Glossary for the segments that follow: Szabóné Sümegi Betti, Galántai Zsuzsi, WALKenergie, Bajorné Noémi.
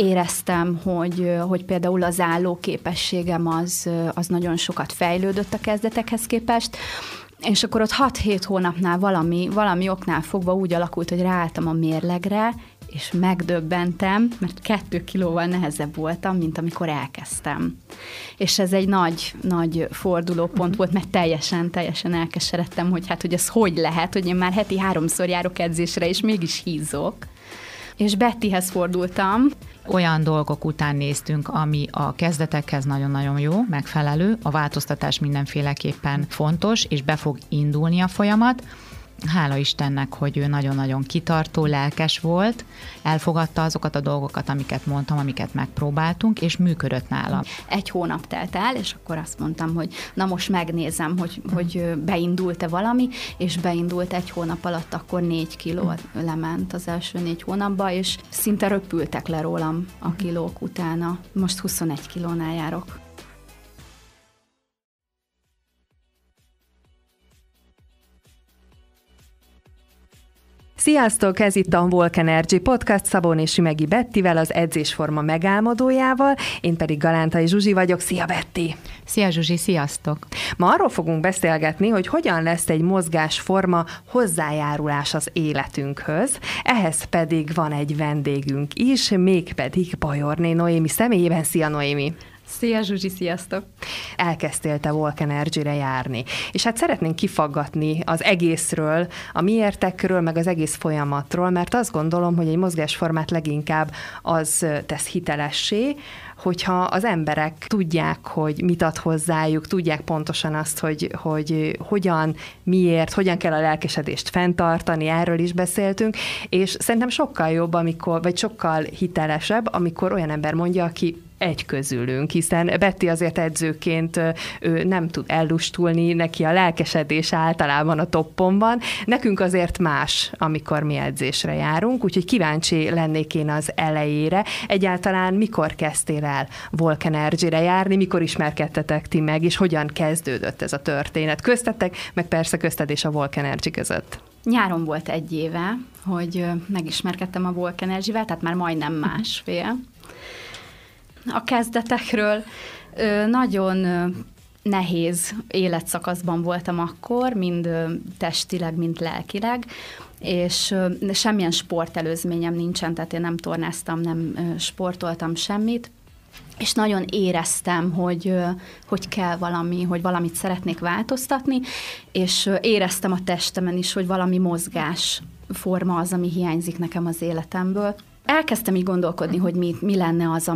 éreztem, hogy például az állóképességem az nagyon sokat fejlődött a kezdetekhez képest, és akkor ott 6-7 hónapnál valami oknál fogva úgy alakult, hogy ráálltam a mérlegre, és megdöbbentem, mert 2 kilóval nehezebb voltam, mint amikor elkezdtem. És ez egy nagy fordulópont volt, mert teljesen elkeseredtem, hogy hát, hogy ez hogy lehet, hogy én már heti 3-szor járok edzésre, és mégis hízok. És Bettihez fordultam. Olyan dolgok után néztünk, ami a kezdetekhez nagyon-nagyon jó, megfelelő, a változtatás mindenféleképpen fontos, és be fog indulni a folyamat. Hála Istennek, hogy ő nagyon-nagyon kitartó, lelkes volt, elfogadta azokat a dolgokat, amiket mondtam, amiket megpróbáltunk, és működött nálam. 1 hónap telt el, és akkor azt mondtam, hogy na most megnézem, hogy beindult-e valami, és beindult 1 hónap alatt, akkor 4 kiló lement az első 4 hónapba, és szinte röpültek le rólam a kilók utána. Most 21 kilónál járok. Sziasztok, ez itt a WALKenergie podcast Szabóné Sümegi Bettivel, az edzésforma megálmodójával, én pedig Galántai Zsuzsi vagyok. Szia, Betti! Szia, Zsuzsi, sziasztok! Ma arról fogunk beszélgetni, hogy hogyan lesz egy mozgásforma hozzájárulás az életünkhöz, ehhez pedig van egy vendégünk is, mégpedig Bajorné Noémi személyében. Szia, Noémi! Szia, Zsuzsi, sziasztok! Elkezdtél te WALKenergie-re járni, és hát szeretnénk kifaggatni az egészről, a miértekről, meg az egész folyamatról, mert azt gondolom, hogy egy mozgásformát leginkább az tesz hitelessé, hogyha az emberek tudják, hogy mit ad hozzájuk, tudják pontosan azt, hogy hogyan, miért, hogyan kell a lelkesedést fenntartani, erről is beszéltünk, és szerintem sokkal jobb, vagy sokkal hitelesebb, amikor olyan ember mondja, aki egy közülünk, hiszen Betti azért edzőként ő nem tud ellustulni, neki a lelkesedés általában a toppon van. Nekünk azért más, amikor mi edzésre járunk, úgyhogy kíváncsi lennék én az elejére. Egyáltalán mikor kezdtél el WALKenergie-re járni, mikor ismerkedtetek ti meg, és hogyan kezdődött ez a történet köztetek, meg persze közted és a WALKenergie között? Nyáron volt 1 éve, hogy megismerkedtem a WALKenergie-vel, tehát már majdnem 1,5. A kezdetekről nagyon nehéz életszakaszban voltam akkor, mind testileg, mind lelkileg, és semmilyen sportelőzményem nincsen, tehát én nem tornáztam, nem sportoltam semmit, és nagyon éreztem, hogy kell valami, hogy valamit szeretnék változtatni, és éreztem a testemen is, hogy valami mozgásforma az, ami hiányzik nekem az életemből. Elkezdtem így gondolkodni, hogy mi lenne az,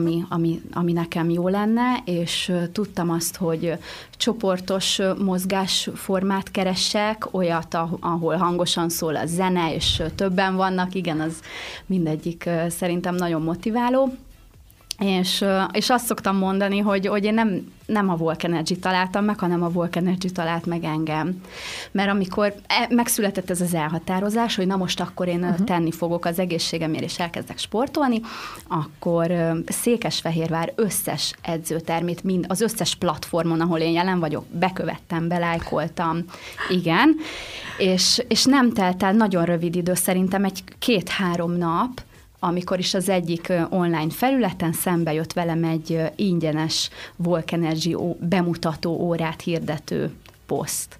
ami nekem jó lenne, és tudtam azt, hogy csoportos mozgásformát keressek, olyat, ahol hangosan szól a zene, és többen vannak, igen, az mindegyik szerintem nagyon motiváló. És azt szoktam mondani, hogy én nem a WALKenergie találtam meg, hanem a WALKenergie talált meg engem. Mert amikor megszületett ez az elhatározás, hogy na most akkor én tenni fogok az egészségemért, és elkezdek sportolni, akkor Székesfehérvár összes edzőtermét, mind az összes platformon, ahol én jelen vagyok, bekövettem, belájkoltam, igen, és nem telt el nagyon rövid idő, szerintem 1-2-3 nap, amikor is az egyik online felületen szembe jött velem egy ingyenes WALKenergie bemutató órát hirdető poszt.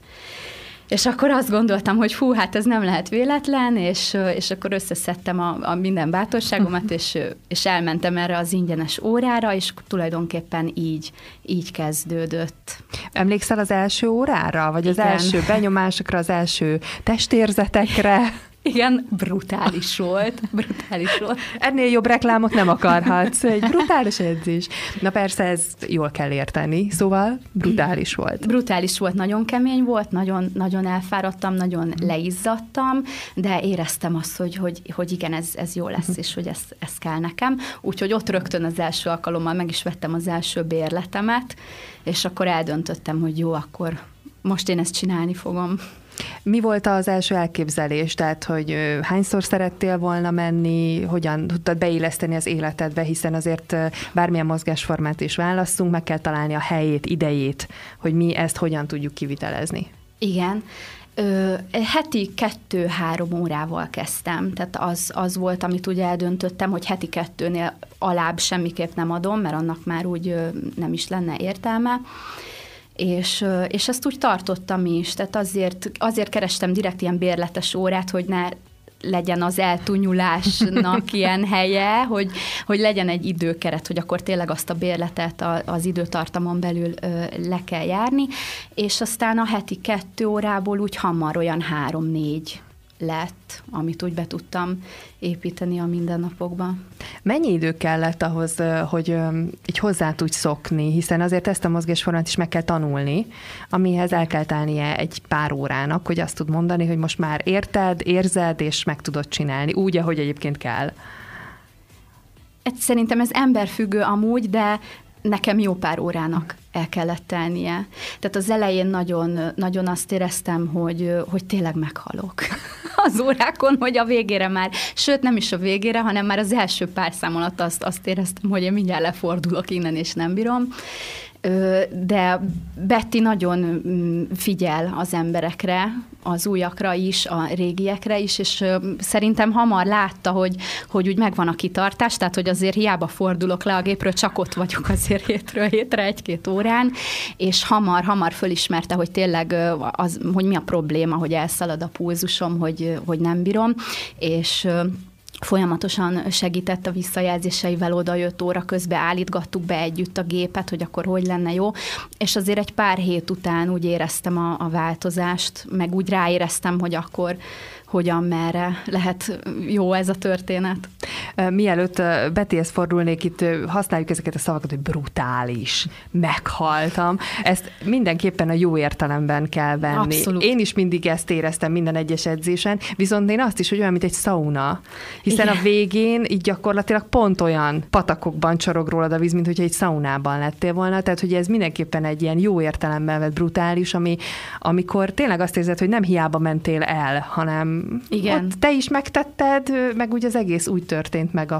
És akkor azt gondoltam, hogy hú, hát ez nem lehet véletlen, és akkor összeszedtem a minden bátorságomat, és elmentem erre az ingyenes órára, és tulajdonképpen így kezdődött. Emlékszel az első órára? Vagy igen. Az első benyomásokra, az első testérzetekre? Igen, brutális volt. Ennél jobb reklámot nem akarhatsz, egy brutális edzés. Na persze, ezt jól kell érteni, szóval brutális volt. Brutális volt, nagyon kemény volt, nagyon elfáradtam, nagyon leizzadtam, de éreztem azt, hogy igen, ez jó lesz, és hogy ez kell nekem. Úgyhogy ott rögtön az első alkalommal meg is vettem az első bérletemet, és akkor eldöntöttem, hogy jó, akkor most én ezt csinálni fogom. Mi volt az első elképzelés? Tehát, hogy hányszor szerettél volna menni, hogyan tudtad beilleszteni az életedbe, hiszen azért bármilyen mozgásformát is választunk, meg kell találni a helyét, idejét, hogy mi ezt hogyan tudjuk kivitelezni. Igen, Heti 2-3 órával kezdtem, tehát az volt, amit ugye eldöntöttem, hogy heti 2-nél alább semmiképp nem adom, mert annak már úgy nem is lenne értelme, és ezt úgy tartottam is, tehát azért kerestem direkt ilyen bérletes órát, hogy ne legyen az eltunyulásnak ilyen helye, hogy legyen egy időkeret, hogy akkor tényleg azt a bérletet az időtartamon belül le kell járni, és aztán a heti 2 órából úgy hamar olyan 3-4 lett, amit úgy be tudtam építeni a mindennapokba. Mennyi idő kellett ahhoz, hogy így hozzá tudj szokni, hiszen azért ezt a mozgásformát is meg kell tanulni, amihez el kell tennie egy pár órának, hogy azt tud mondani, hogy most már érted, érzed, és meg tudod csinálni, úgy, ahogy egyébként kell. Szerintem ez emberfüggő amúgy, de nekem jó pár órának el kellett tennie. Tehát az elején nagyon azt éreztem, hogy tényleg meghalok az órákon, hogy a végére már, sőt nem is a végére, hanem már az első pár szám alatt azt éreztem, hogy én mindjárt lefordulok innen, és nem bírom. De Betti nagyon figyel az emberekre, az újakra is, a régiekre is, és szerintem hamar látta, hogy úgy megvan a kitartás, tehát hogy azért hiába fordulok le a gépről, csak ott vagyok azért hétről hétre, 1-2 órán, és hamar fölismerte, hogy tényleg az, hogy mi a probléma, hogy elszalad a pulzusom, hogy nem bírom, és folyamatosan segített a visszajelzéseivel, odajött, óra közben állítgattuk be együtt a gépet, hogy akkor hogy lenne jó, és azért egy pár hét után úgy éreztem a változást, meg úgy ráéreztem, hogy akkor hogyan, merre lehet jó ez a történet. Mielőtt Bettihez fordulnék, itt használjuk ezeket a szavakat, hogy brutális, meghaltam. Ezt mindenképpen a jó értelemben kell venni. Abszolút. Én is mindig ezt éreztem minden egyes edzésen, viszont én azt is, hogy olyan, mint egy szauna. Hiszen igen, a végén így gyakorlatilag pont olyan patakokban csorog rólad a víz, mint hogyha egy szaunában lettél volna. Tehát, hogy ez mindenképpen egy ilyen jó értelemben vett brutális, amikor tényleg azt érzed, hogy nem hiába mentél el, hanem igen, ott te is megtetted, meg úgy az egész úgy történt meg,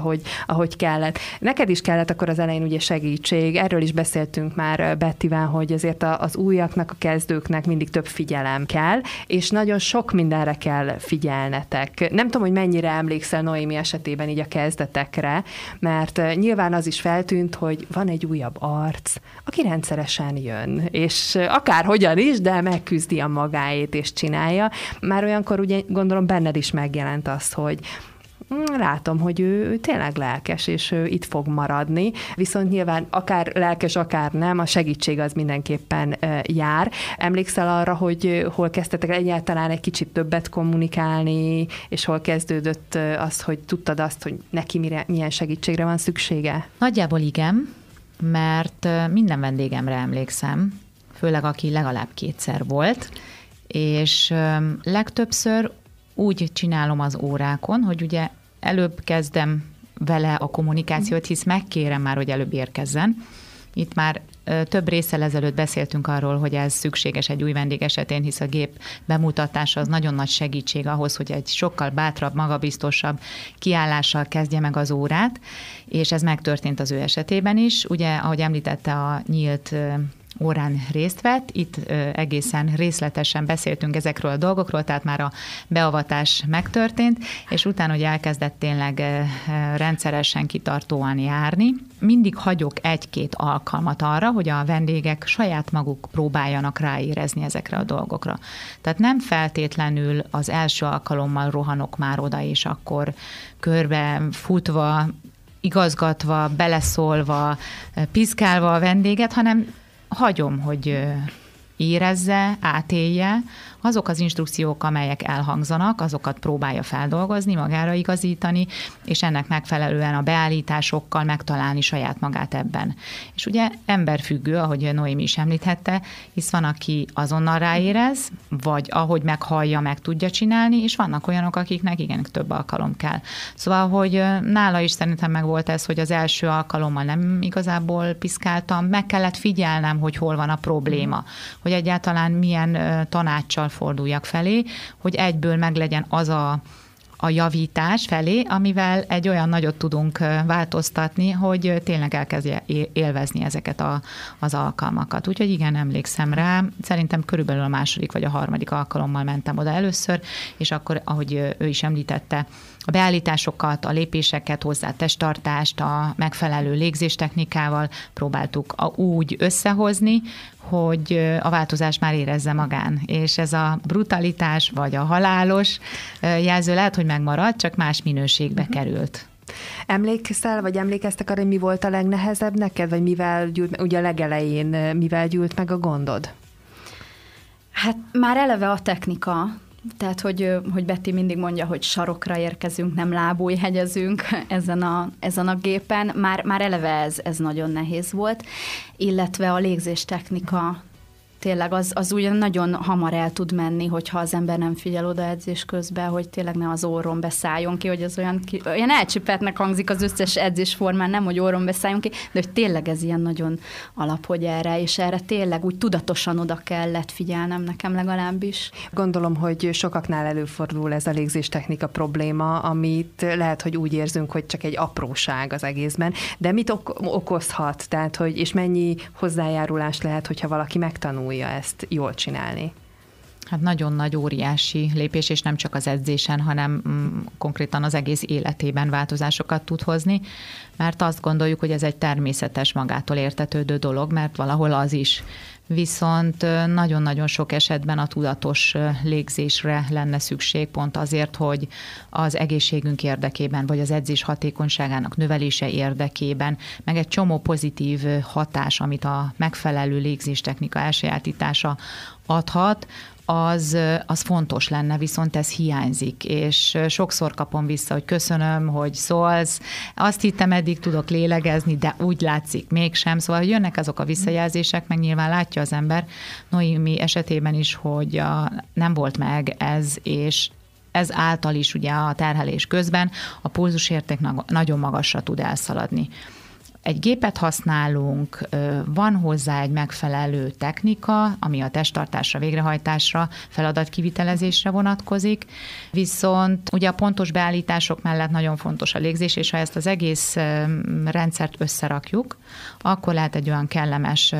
ahogy kellett. Neked is kellett akkor az elején ugye segítség, erről is beszéltünk már Bettivel, hogy azért az újaknak, a kezdőknek mindig több figyelem kell, és nagyon sok mindenre kell figyelnetek. Nem tudom, hogy mennyire emlékszel Noémi esetében így a kezdetekre, mert nyilván az is feltűnt, hogy van egy újabb arc, aki rendszeresen jön, és akárhogyan is, de megküzdi a magáét, és csinálja. Már olyankor ugye gondolom benned is megjelent az, hogy látom, hogy ő tényleg lelkes, és ő itt fog maradni, viszont nyilván akár lelkes, akár nem, a segítség az mindenképpen jár. Emlékszel arra, hogy hol kezdtetek egyáltalán egy kicsit többet kommunikálni, és hol kezdődött az, hogy tudtad azt, hogy neki milyen segítségre van szüksége? Nagyjából igen, mert minden vendégemre emlékszem, főleg aki legalább 2-szer volt, és legtöbbször úgy csinálom az órákon, hogy ugye előbb kezdem vele a kommunikációt, hisz megkérem már, hogy előbb érkezzen. Itt már több résszel ezelőtt beszéltünk arról, hogy ez szükséges egy új vendég esetén, hisz a gép bemutatása az nagyon nagy segítség ahhoz, hogy egy sokkal bátrabb, magabiztosabb kiállással kezdje meg az órát, és ez megtörtént az ő esetében is. Ugye, ahogy említette, a nyílt órán részt vett, itt egészen részletesen beszéltünk ezekről a dolgokról, tehát már a beavatás megtörtént, és utána ugye elkezdett tényleg rendszeresen, kitartóan járni. Mindig hagyok 1-2 alkalmat arra, hogy a vendégek saját maguk próbáljanak ráérezni ezekre a dolgokra. Tehát nem feltétlenül az első alkalommal rohanok már oda, és akkor körbe futva, igazgatva, beleszólva, piszkálva a vendéget, hanem hagyom, hogy érezze, átélje, azok az instrukciók, amelyek elhangzanak, azokat próbálja feldolgozni, magára igazítani, és ennek megfelelően a beállításokkal megtalálni saját magát ebben. És ugye emberfüggő, ahogy Noémi is említette, hisz van, aki azonnal ráérez, vagy ahogy meghallja, meg tudja csinálni, és vannak olyanok, akiknek igen több alkalom kell. Szóval, hogy nála is szerintem megvolt ez, hogy az első alkalommal nem igazából piszkáltam, meg kellett figyelnem, hogy hol van a probléma, hogy egyáltalán milyen tanácssal forduljak felé, hogy egyből meglegyen az a a javítás felé, amivel egy olyan nagyot tudunk változtatni, hogy tényleg elkezdje élvezni ezeket az alkalmakat. Úgyhogy igen, emlékszem rá, szerintem körülbelül a második vagy a harmadik alkalommal mentem oda először, és akkor, ahogy ő is említette, a beállításokat, a lépéseket, hozzá testtartást, a megfelelő légzéstechnikával próbáltuk úgy összehozni, hogy a változás már érezze magán. És ez a brutalitás vagy a halálos jelző lehet, hogy megmarad, csak más minőségbe került. Emlékszel, vagy emlékeztek arra, hogy mi volt a legnehezebb neked, vagy mivel gyűlt, ugye a legelején mivel gyűlt meg a gondod? Hát már eleve a technika. Tehát, hogy Betti mindig mondja, hogy sarokra érkezünk, nem lábújhegyezünk ezen a gépen. Már eleve ez nagyon nehéz volt, illetve a légzéstechnika tényleg az ugyan nagyon hamar el tud menni, hogyha az ember nem figyel oda edzés közben, hogy tényleg ne az orron beszálljon ki, hogy az olyan elcsipetnek hangzik az összes edzésformán, nem, hogy orron beszálljon ki, de hogy tényleg ez ilyen nagyon alap, hogy erre, és erre tényleg úgy tudatosan oda kellett figyelnem nekem legalábbis. Gondolom, hogy sokaknál előfordul ez a légzéstechnika probléma, amit lehet, hogy úgy érzünk, hogy csak egy apróság az egészben, de mit okozhat? Tehát, hogy és mennyi hozzájárulás lehet, hogyha valaki megtanul ezt jól csinálni? Hát nagyon nagy, óriási lépés, és nem csak az edzésen, hanem konkrétan az egész életében változásokat tud hozni, mert azt gondoljuk, hogy ez egy természetes, magától értetődő dolog, mert valahol az is. Viszont nagyon-nagyon sok esetben a tudatos légzésre lenne szükség, pont azért, hogy az egészségünk érdekében, vagy az edzés hatékonyságának növelése érdekében, meg egy csomó pozitív hatás, amit a megfelelő légzéstechnika elsajátítása adhat, az fontos lenne, viszont ez hiányzik, és sokszor kapom vissza, hogy köszönöm, hogy szólsz, azt hittem eddig tudok lélegezni, de úgy látszik mégsem, szóval hogy jönnek azok a visszajelzések, meg nyilván látja az ember Noémi esetében is, hogy nem volt meg ez, és ez által is ugye a terhelés közben a pulzusérték nagyon magasra tud elszaladni. Egy gépet használunk, van hozzá egy megfelelő technika, ami a testtartásra, végrehajtásra, feladatkivitelezésre vonatkozik, viszont ugye a pontos beállítások mellett nagyon fontos a légzés, és ha ezt az egész rendszert összerakjuk, akkor lehet egy olyan kellemes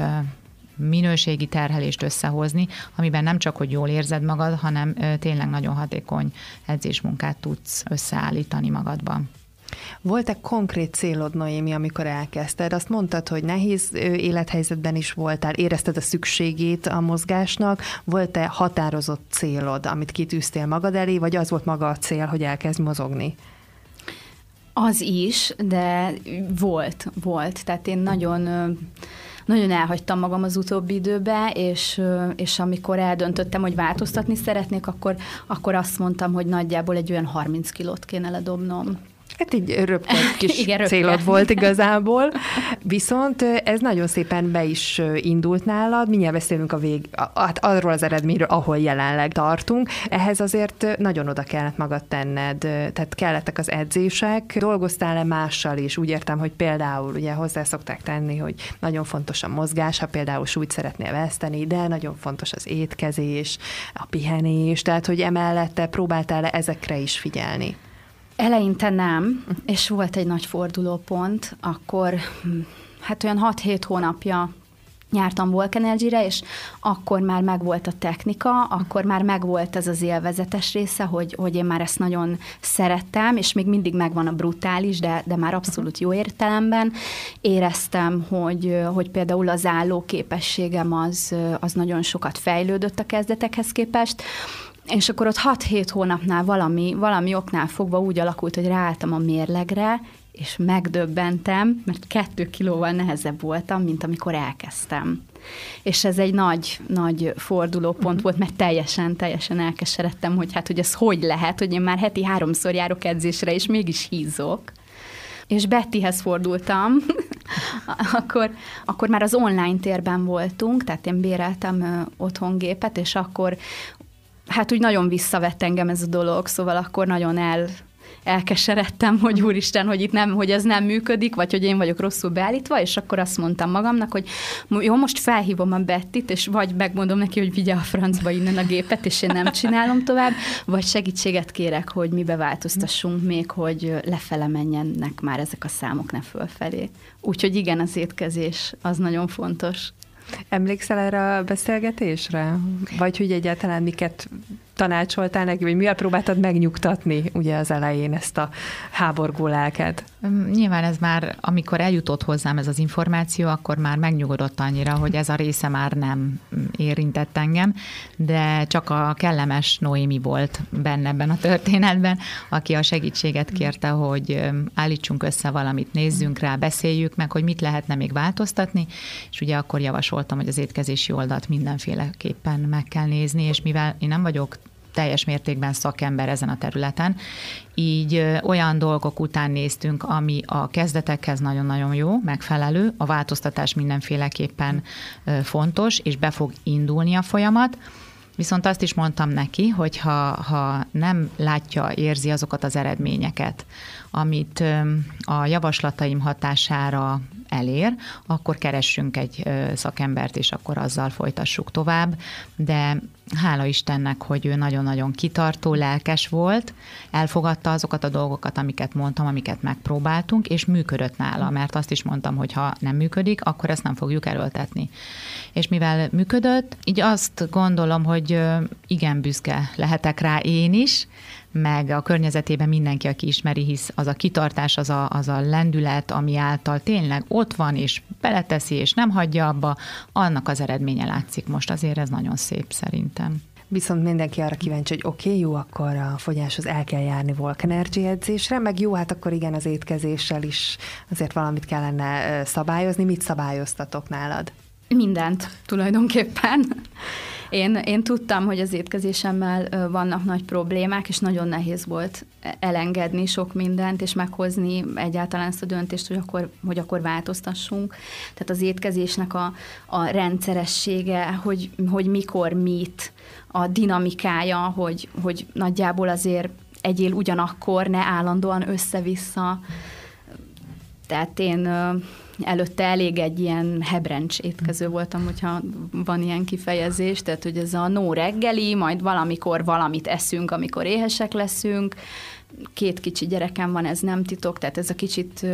minőségi terhelést összehozni, amiben nem csak, hogy jól érzed magad, hanem tényleg nagyon hatékony edzésmunkát tudsz összeállítani magadban. Volt-e konkrét célod, Noémi, amikor elkezdted? Azt mondtad, hogy nehéz élethelyzetben is voltál, érezted a szükségét a mozgásnak. Volt-e határozott célod, amit kitűztél magad elé, vagy az volt maga a cél, hogy elkezd mozogni? Az is, de volt. Tehát én nagyon elhagytam magam az utóbbi időbe, és amikor eldöntöttem, hogy változtatni szeretnék, akkor azt mondtam, hogy nagyjából egy olyan 30 kilót kéne ledobnom. Hát így röpköd kis célod volt igazából, viszont ez nagyon szépen be is indult nálad, mindjárt beszélünk arról az eredményről, ahol jelenleg tartunk. Ehhez azért nagyon oda kellett magad tenned, tehát kellettek az edzések, dolgoztál-e mással is? Úgy értem, hogy például ugye hozzá szokták tenni, hogy nagyon fontos a mozgás, ha például súlyt szeretnél veszteni, de nagyon fontos az étkezés, a pihenés, tehát hogy emellette próbáltál-e ezekre is figyelni? Eleinte nem, és volt egy nagy fordulópont, akkor hát olyan 6-7 hónapja jártam WALKenergie-re, és akkor már megvolt a technika, akkor már megvolt ez az élvezetes része, hogy én már ezt nagyon szerettem, és még mindig megvan a brutális, de már abszolút jó értelemben. Éreztem, hogy például az állóképességem az nagyon sokat fejlődött a kezdetekhez képest, és akkor ott 6-7 hónapnál valami oknál fogva úgy alakult, hogy ráálltam a mérlegre, és megdöbbentem, mert 2 kilóval nehezebb voltam, mint amikor elkezdtem. És ez egy nagy fordulópont volt, mert teljesen elkeseredtem, hogy hát, hogy ez hogy lehet, hogy én már heti 3-szor járok edzésre, és mégis hízok. És Bettihez fordultam, akkor már az online térben voltunk, tehát én béreltem otthon gépet, és akkor hát úgy nagyon visszavett engem ez a dolog, szóval akkor nagyon el elkeseredtem, hogy úristen, hogy itt nem, hogy ez nem működik, vagy hogy én vagyok rosszul beállítva, és akkor azt mondtam magamnak, hogy jó, most felhívom a Bettit, és vagy megmondom neki, hogy vigye a francba innen a gépet, és én nem csinálom tovább, vagy segítséget kérek, hogy mibe változtassunk még, hogy lefele menjenek már ezek a számok, ne fölfelé. Úgyhogy igen, az étkezés az nagyon fontos. Emlékszel erre a beszélgetésre? Vagy hogy egyáltalán miket tanácsoltál neki, vagy mivel próbáltad megnyugtatni ugye az elején ezt a háborgó lelket? Nyilván ez már, amikor eljutott hozzám ez az információ, akkor már megnyugodott annyira, hogy ez a része már nem érintett engem, de csak a kellemes Noémi volt benne ebben a történetben, aki a segítséget kérte, hogy állítsunk össze valamit, nézzünk rá, beszéljük meg, hogy mit lehetne még változtatni, és ugye akkor javasoltam, hogy az étkezési oldalt mindenféleképpen meg kell nézni, és mivel én nem vagyok teljes mértékben szakember ezen a területen, így olyan dolgok után néztünk, ami a kezdetekhez nagyon-nagyon jó, megfelelő, a változtatás mindenféleképpen fontos, és be fog indulni a folyamat. Viszont azt is mondtam neki, hogy ha nem látja, érzi azokat az eredményeket, amit a javaslataim hatására elér, akkor keressünk egy szakembert, és akkor azzal folytassuk tovább. De hála Istennek, hogy ő nagyon-nagyon kitartó, lelkes volt, elfogadta azokat a dolgokat, amiket mondtam, amiket megpróbáltunk, és működött nála, mert azt is mondtam, hogy ha nem működik, akkor ezt nem fogjuk erőltetni. És mivel működött, így azt gondolom, hogy igen, büszke lehetek rá én is, meg a környezetében mindenki, aki ismeri, hisz az a kitartás, az a lendület, ami által tényleg ott van, és beleteszi, és nem hagyja abba, annak az eredménye látszik most. Azért ez nagyon szép szerintem. Viszont mindenki arra kíváncsi, hogy oké, jó, akkor a fogyáshoz el kell járni WALKenergie edzésre, meg jó, hát akkor igen, az étkezéssel is azért valamit kellene szabályozni. Mit szabályoztatok nálad? Mindent tulajdonképpen. Én tudtam, hogy az étkezésemmel vannak nagy problémák, és nagyon nehéz volt elengedni sok mindent, és meghozni egyáltalán ezt a döntést, hogy akkor változtassunk. Tehát az étkezésnek a rendszeressége, hogy mikor mit, a dinamikája, hogy nagyjából azért egyél ugyanakkor, ne állandóan össze-vissza. Tehát én előtte elég egy ilyen hebrencs étkező voltam, hogyha van ilyen kifejezés, tehát hogy ez a no reggeli, majd valamikor valamit eszünk, amikor éhesek leszünk. 2 kicsi gyerekem van, ez nem titok, tehát ez a kicsit,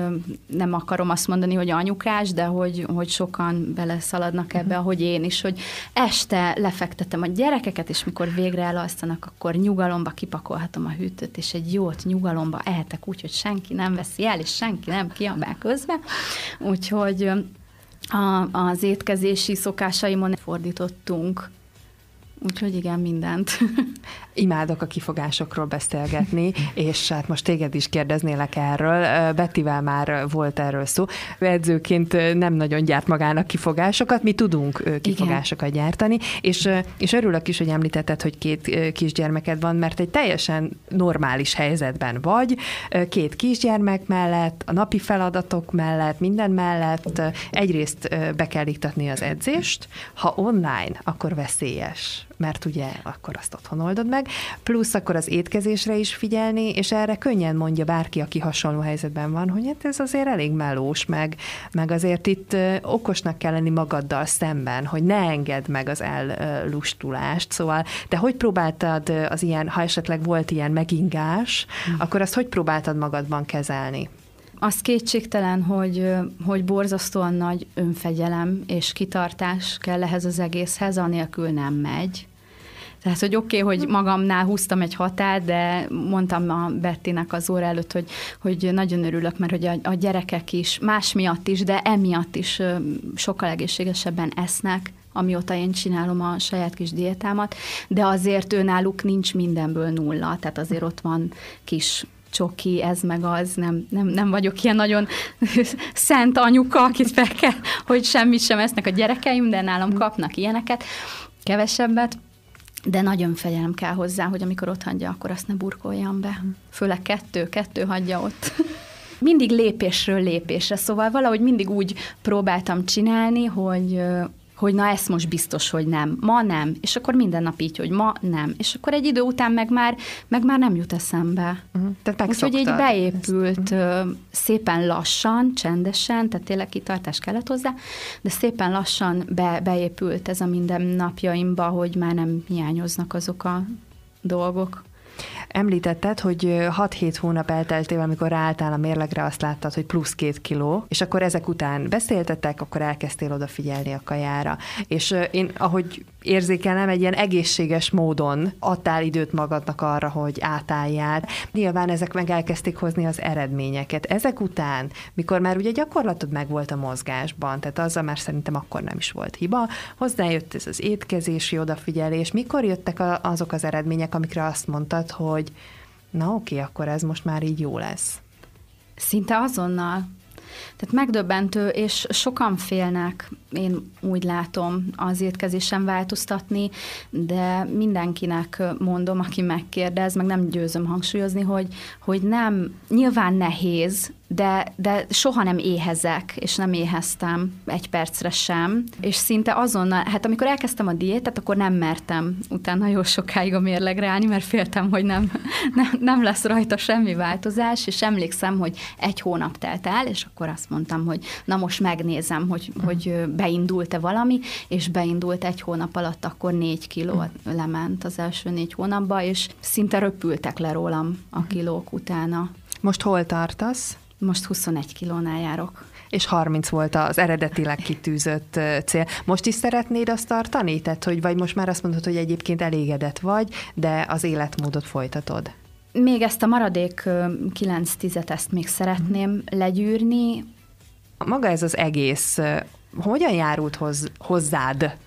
nem akarom azt mondani, hogy anyukás, de hogy sokan beleszaladnak ebbe, ahogy én is, hogy este lefektetem a gyerekeket, és mikor végre elalszanak, akkor nyugalomba kipakolhatom a hűtőt, és egy jót nyugalomba ehetek úgy, hogy senki nem veszi el, és senki nem kiabál közben. Úgyhogy az étkezési szokásaimon fordítottunk. Úgyhogy igen, mindent. Imádok a kifogásokról beszélgetni, és hát most téged is kérdeznélek erről. Bettivel már volt erről szó. Ő edzőként nem nagyon gyárt magának kifogásokat, mi tudunk kifogásokat igen gyártani, és örülök is, hogy említetted, hogy 2 kisgyermeked van, mert egy teljesen normális helyzetben vagy, 2 kisgyermek mellett, a napi feladatok mellett, minden mellett egyrészt be kell iktatni az edzést, ha online, akkor veszélyes, mert ugye akkor azt otthon oldod meg, plusz akkor az étkezésre is figyelni, és erre könnyen mondja bárki, aki hasonló helyzetben van, hogy hát ez azért elég melós, meg azért itt okosnak kell lenni magaddal szemben, hogy ne engedd meg az ellustulást. Szóval te hogy próbáltad az ilyen, ha esetleg volt ilyen megingás, akkor azt hogy próbáltad magadban kezelni? Az kétségtelen, hogy borzasztóan nagy önfegyelem és kitartás kell ehhez az egészhez, anélkül nem megy. Tehát, hogy oké, hogy magamnál húztam egy határt, de mondtam a Bettinek az óra előtt, hogy nagyon örülök, mert hogy a gyerekek is, más miatt is, de emiatt is sokkal egészségesebben esznek, amióta én csinálom a saját kis diétámat, de azért náluk nincs mindenből nulla, tehát azért ott van kis csoki, ez meg az, nem vagyok ilyen nagyon szent anyuka, akit fel kell, hogy semmit sem esznek a gyerekeim, de nálam kapnak ilyeneket, kevesebbet, de nagyon fegyelem kell hozzá, hogy amikor ott hagyja, akkor azt ne burkoljam be. Főleg kettő hagyja ott. Mindig lépésről lépésre, szóval valahogy mindig úgy próbáltam csinálni, hogy hogy na ezt most biztos, hogy nem, ma nem, és akkor minden nap így, hogy ma nem, és akkor egy idő után meg már nem jut eszembe. Tehát úgyhogy így beépült szépen lassan, csendesen, tehát tényleg kitartás kellett hozzá, de szépen lassan beépült ez a minden napjaimba, hogy már nem hiányoznak azok a dolgok. Említetted, hogy 6-7 hónap elteltével, amikor ráálltál a mérlegre, azt láttad, hogy plusz 2 kiló, és akkor ezek után beszéltetek, akkor elkezdtél odafigyelni a kajára. És én, ahogy érzékelem, egy ilyen egészséges módon adtál időt magadnak arra, hogy átálljál. Nyilván ezek meg elkezdték hozni az eredményeket. Ezek után, mikor már ugye gyakorlatod megvolt a mozgásban, tehát azzal már szerintem akkor nem is volt hiba, hozzájött ez az étkezési odafigyelés. Mikor jöttek azok az eredmények, amikre azt mondtad, hogy na oké, akkor ez most már így jó lesz? Szinte azonnal. Tehát megdöbbentő, és sokan félnek, én úgy látom, az étkezésen változtatni, de mindenkinek mondom, aki megkérdez, meg nem győzöm hangsúlyozni, hogy nem, nyilván nehéz, de soha nem éhezek, és nem éheztem egy percre sem, és szinte azonnal, hát amikor elkezdtem a diétát, akkor nem mertem utána jó sokáig a mérlegre állni, mert féltem, hogy nem lesz rajta semmi változás, és emlékszem, hogy 1 hónap telt el, és akkor azt mondtam, hogy na most megnézem, hogy beindult-e valami, és beindult 1 hónap alatt, akkor 4 kiló lement az első 4 hónapba, és szinte röpültek le rólam a kilók utána. Most hol tartasz? Most 21 kilónál járok. És 30 volt az eredetileg kitűzött cél. Most is szeretnéd azt tartani? Tehát, hogy vagy most már azt mondod, hogy egyébként elégedett vagy, de az életmódot folytatod? Még ezt a maradék 9-10-et ezt még szeretném legyűrni. Maga ez az egész, hogyan járult hozzád?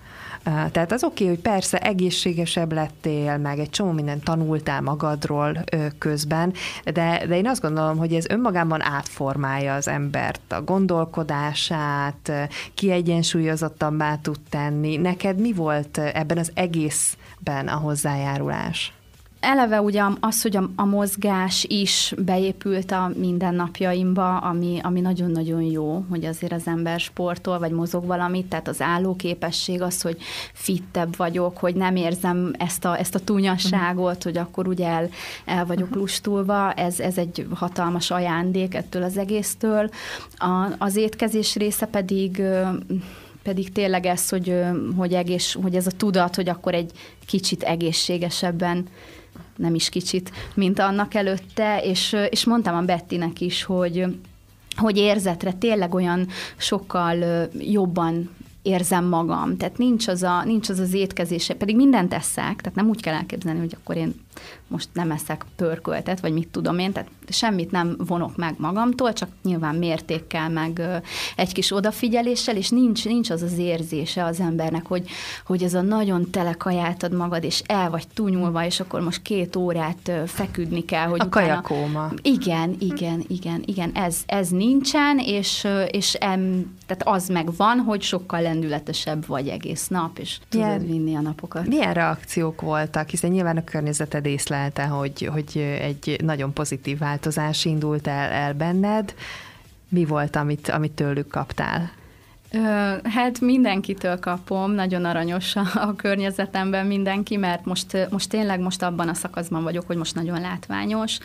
Tehát az oké, hogy persze egészségesebb lettél, meg egy csomó mindent tanultál magadról közben, de én azt gondolom, hogy ez önmagában átformálja az embert, a gondolkodását, kiegyensúlyozottabbá tud tenni. Neked mi volt ebben az egészben a hozzájárulás? Eleve ugye az, hogy a mozgás is beépült a mindennapjaimba, ami nagyon-nagyon jó, hogy azért az ember sportol, vagy mozog valamit, tehát az állóképesség az, hogy fittebb vagyok, hogy nem érzem ezt a túnyasságot, hogy akkor ugye el vagyok lustulva, ez egy hatalmas ajándék ettől az egésztől. Az étkezés része pedig tényleg ez, hogy ez a tudat, hogy akkor egy kicsit egészségesebben, nem is kicsit, mint annak előtte, és mondtam a Bettinek is, hogy érzetre tényleg olyan sokkal jobban érzem magam. Tehát nincs az étkezése, pedig mindent eszek, tehát nem úgy kell elképzelni, hogy akkor én most nem eszek pörköltet, vagy mit tudom én, tehát semmit nem vonok meg magamtól, csak nyilván mértékkel, meg egy kis odafigyeléssel, és nincs az az érzése az embernek, hogy ez a nagyon tele kajáltad magad, és el vagy túnyulva, és akkor most 2 órát feküdni kell, hogy a utána... kajakóma. Igen, ez nincsen, tehát az megvan, hogy sokkal lendületesebb vagy egész nap, és tudod vinni a napokat. Milyen reakciók voltak, hiszen nyilván a környezeted észlelte, hogy egy nagyon pozitív változás indult el benned. Mi volt, amit tőlük kaptál? Hát mindenkitől kapom, nagyon aranyos a környezetemben mindenki, mert most tényleg most abban a szakaszban vagyok, hogy most nagyon látványos,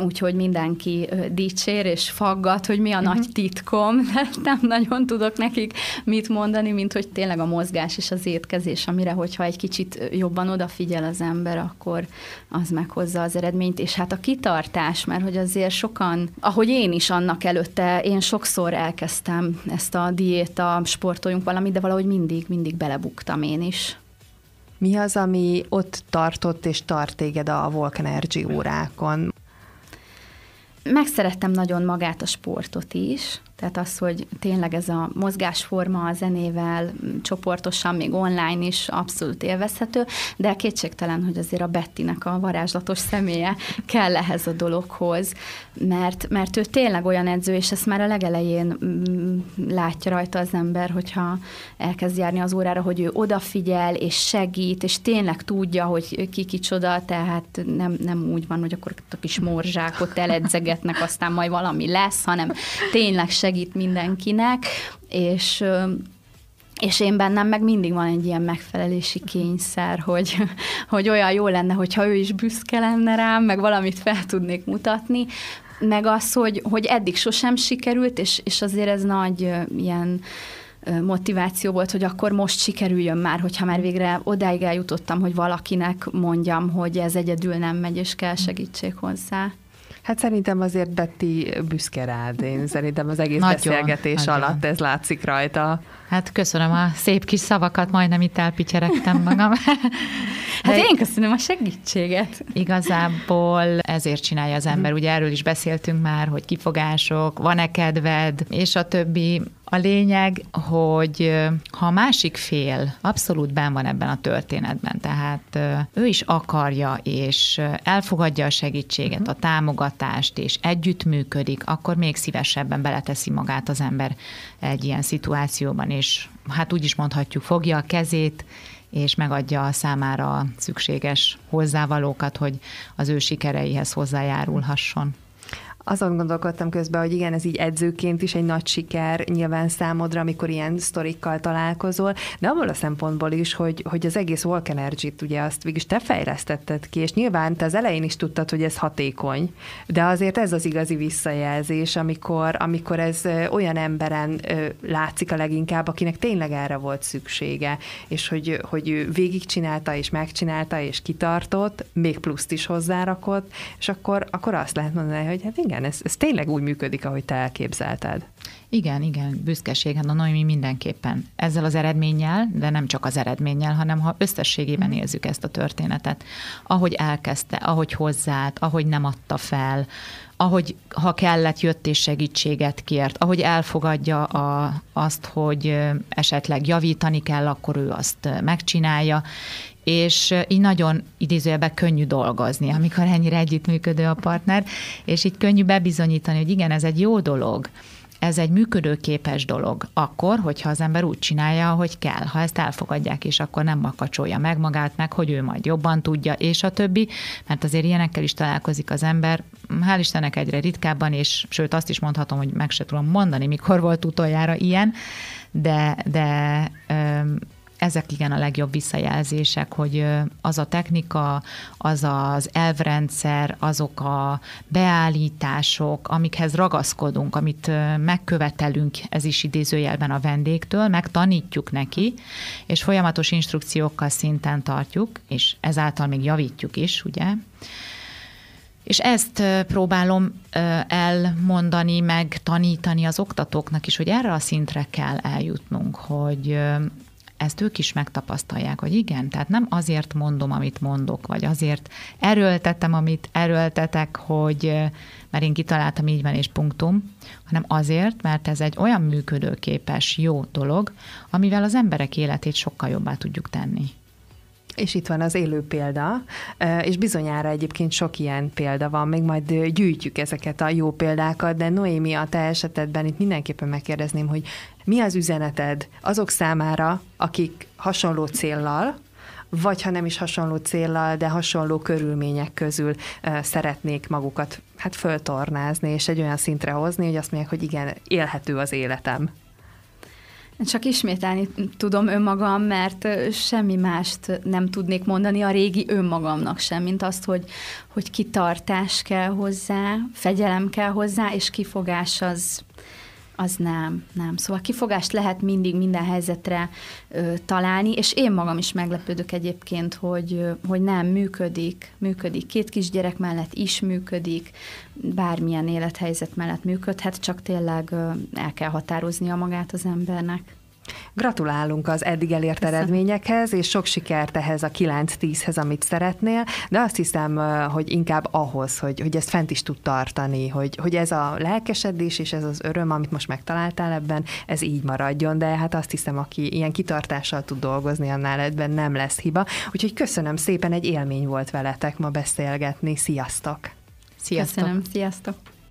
úgyhogy mindenki dicsér és faggat, hogy mi a nagy titkom, nem nagyon tudok nekik mit mondani, mint hogy tényleg a mozgás és az étkezés, amire hogyha egy kicsit jobban odafigyel az ember, akkor az meghozza az eredményt, és hát a kitartás, mert hogy azért sokan, ahogy én is annak előtte, én sokszor elkezdtem ezt a diétát, sportoljunk valamit, de valahogy mindig belebuktam én is. Mi az, ami ott tartott és tart téged a WALKenergie órákon? Megszerettem nagyon magát a sportot is, tehát az, hogy tényleg ez a mozgásforma a zenével, csoportosan, még online is abszolút élvezhető, de kétségtelen, hogy azért a Bettinek a varázslatos személye kell ehhez a dologhoz, mert ő tényleg olyan edző, és ezt már a legelején látja rajta az ember, hogyha elkezd járni az órára, hogy ő odafigyel, és segít, és tényleg tudja, hogy ki kicsoda, tehát nem úgy van, hogy akkor a kis morzsák ott eledzegetnek, aztán majd valami lesz, hanem tényleg segít mindenkinek, és És én bennem meg mindig van egy ilyen megfelelési kényszer, hogy olyan jó lenne, hogyha ő is büszke lenne rám, meg valamit fel tudnék mutatni, meg az, hogy eddig sosem sikerült, és azért ez nagy ilyen motiváció volt, hogy akkor most sikerüljön már, hogyha már végre odáig eljutottam, hogy valakinek mondjam, hogy ez egyedül nem megy, és kell segítség hozzá. Hát szerintem azért Betti büszke rád. Én szerintem az egész nagyon, beszélgetés nagyon. Alatt ez látszik rajta. Hát köszönöm a szép kis szavakat, majdnem itt elpityeregtem magam. Hát én köszönöm a segítséget. Igazából ezért csinálja az ember. Ugye erről is beszéltünk már, hogy kifogások, van-e kedved, és a többi. A lényeg, hogy ha a másik fél abszolút benn van ebben a történetben, tehát ő is akarja, és elfogadja a segítséget, a támogatást, és együttműködik, akkor még szívesebben beleteszi magát az ember egy ilyen szituációban, és hát úgy is mondhatjuk, fogja a kezét, és megadja a számára a szükséges hozzávalókat, hogy az ő sikereihez hozzájárulhasson. Azon gondolkodtam közben, hogy igen, ez így edzőként is egy nagy siker nyilván számodra, amikor ilyen sztorikkal találkozol, de abból a szempontból is, hogy az egész WALKenergie-t, ugye azt végig te fejlesztetted ki, és nyilván te az elején is tudtad, hogy ez hatékony, de azért ez az igazi visszajelzés, amikor ez olyan emberen látszik a leginkább, akinek tényleg erre volt szüksége, és hogy ő végigcsinálta, és megcsinálta, és kitartott, még pluszt is hozzárakott, és akkor azt lehet mondani, hogy hát igen, ez tényleg úgy működik, ahogy te elképzelted. Igen, büszkeség, hát a Noémi mindenképpen. Ezzel az eredménnyel, de nem csak az eredménnyel, hanem ha összességében érzük ezt a történetet. Ahogy elkezdte, ahogy hozzáállt, ahogy nem adta fel, ahogy ha kellett, jött és segítséget kért, ahogy elfogadja azt, hogy esetleg javítani kell, akkor ő azt megcsinálja, és így nagyon idézőjelben könnyű dolgozni, amikor ennyire együttműködő a partner, és így könnyű bebizonyítani, hogy igen, ez egy jó dolog, ez egy működőképes dolog, akkor, hogyha az ember úgy csinálja, ahogy kell, ha ezt elfogadják, és akkor nem makacsolja meg magát, meg hogy ő majd jobban tudja, és a többi, mert azért ilyenekkel is találkozik az ember, hál' Istennek egyre ritkábban, és sőt azt is mondhatom, hogy meg se tudom mondani, mikor volt utoljára ilyen, de ezek igen a legjobb visszajelzések, hogy az a technika, az az elvrendszer, azok a beállítások, amikhez ragaszkodunk, amit megkövetelünk, ez is idézőjelben a vendégtől, megtanítjuk neki, és folyamatos instrukciókkal szinten tartjuk, és ezáltal még javítjuk is, ugye? És ezt próbálom elmondani, meg tanítani az oktatóknak is, hogy erre a szintre kell eljutnunk, hogy ezt ők is megtapasztalják, hogy igen, tehát nem azért mondom, amit mondok, vagy azért erőltetem, amit erőltetek, hogy mert én kitaláltam, így van, és punktum, hanem azért, mert ez egy olyan működőképes, jó dolog, amivel az emberek életét sokkal jobbá tudjuk tenni. És itt van az élő példa, és bizonyára egyébként sok ilyen példa van, még majd gyűjtjük ezeket a jó példákat, de Noémi, a te esetedben itt mindenképpen megkérdezném, hogy mi az üzeneted azok számára, akik hasonló céllal, vagy ha nem is hasonló céllal, de hasonló körülmények közül szeretnék magukat hát föltornázni, és egy olyan szintre hozni, hogy azt mondják, hogy igen, élhető az életem. Csak ismételni tudom önmagam, mert semmi mást nem tudnék mondani a régi önmagamnak sem, mint azt, hogy kitartás kell hozzá, fegyelem kell hozzá, és kifogás az nem. Szóval kifogást lehet mindig minden helyzetre találni, és én magam is meglepődök egyébként, hogy nem, működik. Két kisgyerek mellett is működik, bármilyen élethelyzet mellett működhet, csak tényleg el kell határoznia magát az embernek. Gratulálunk az eddig elért eredményekhez, és sok sikert ehhez a 9-10-hez, amit szeretnél, de azt hiszem, hogy inkább ahhoz, hogy ezt fent is tud tartani, hogy ez a lelkesedés és ez az öröm, amit most megtaláltál ebben, ez így maradjon, de hát azt hiszem, aki ilyen kitartással tud dolgozni, annál ebben nem lesz hiba. Úgyhogy köszönöm szépen, egy élmény volt veletek ma beszélgetni. Sziasztok! Sziasztok! Köszönöm, sziasztok!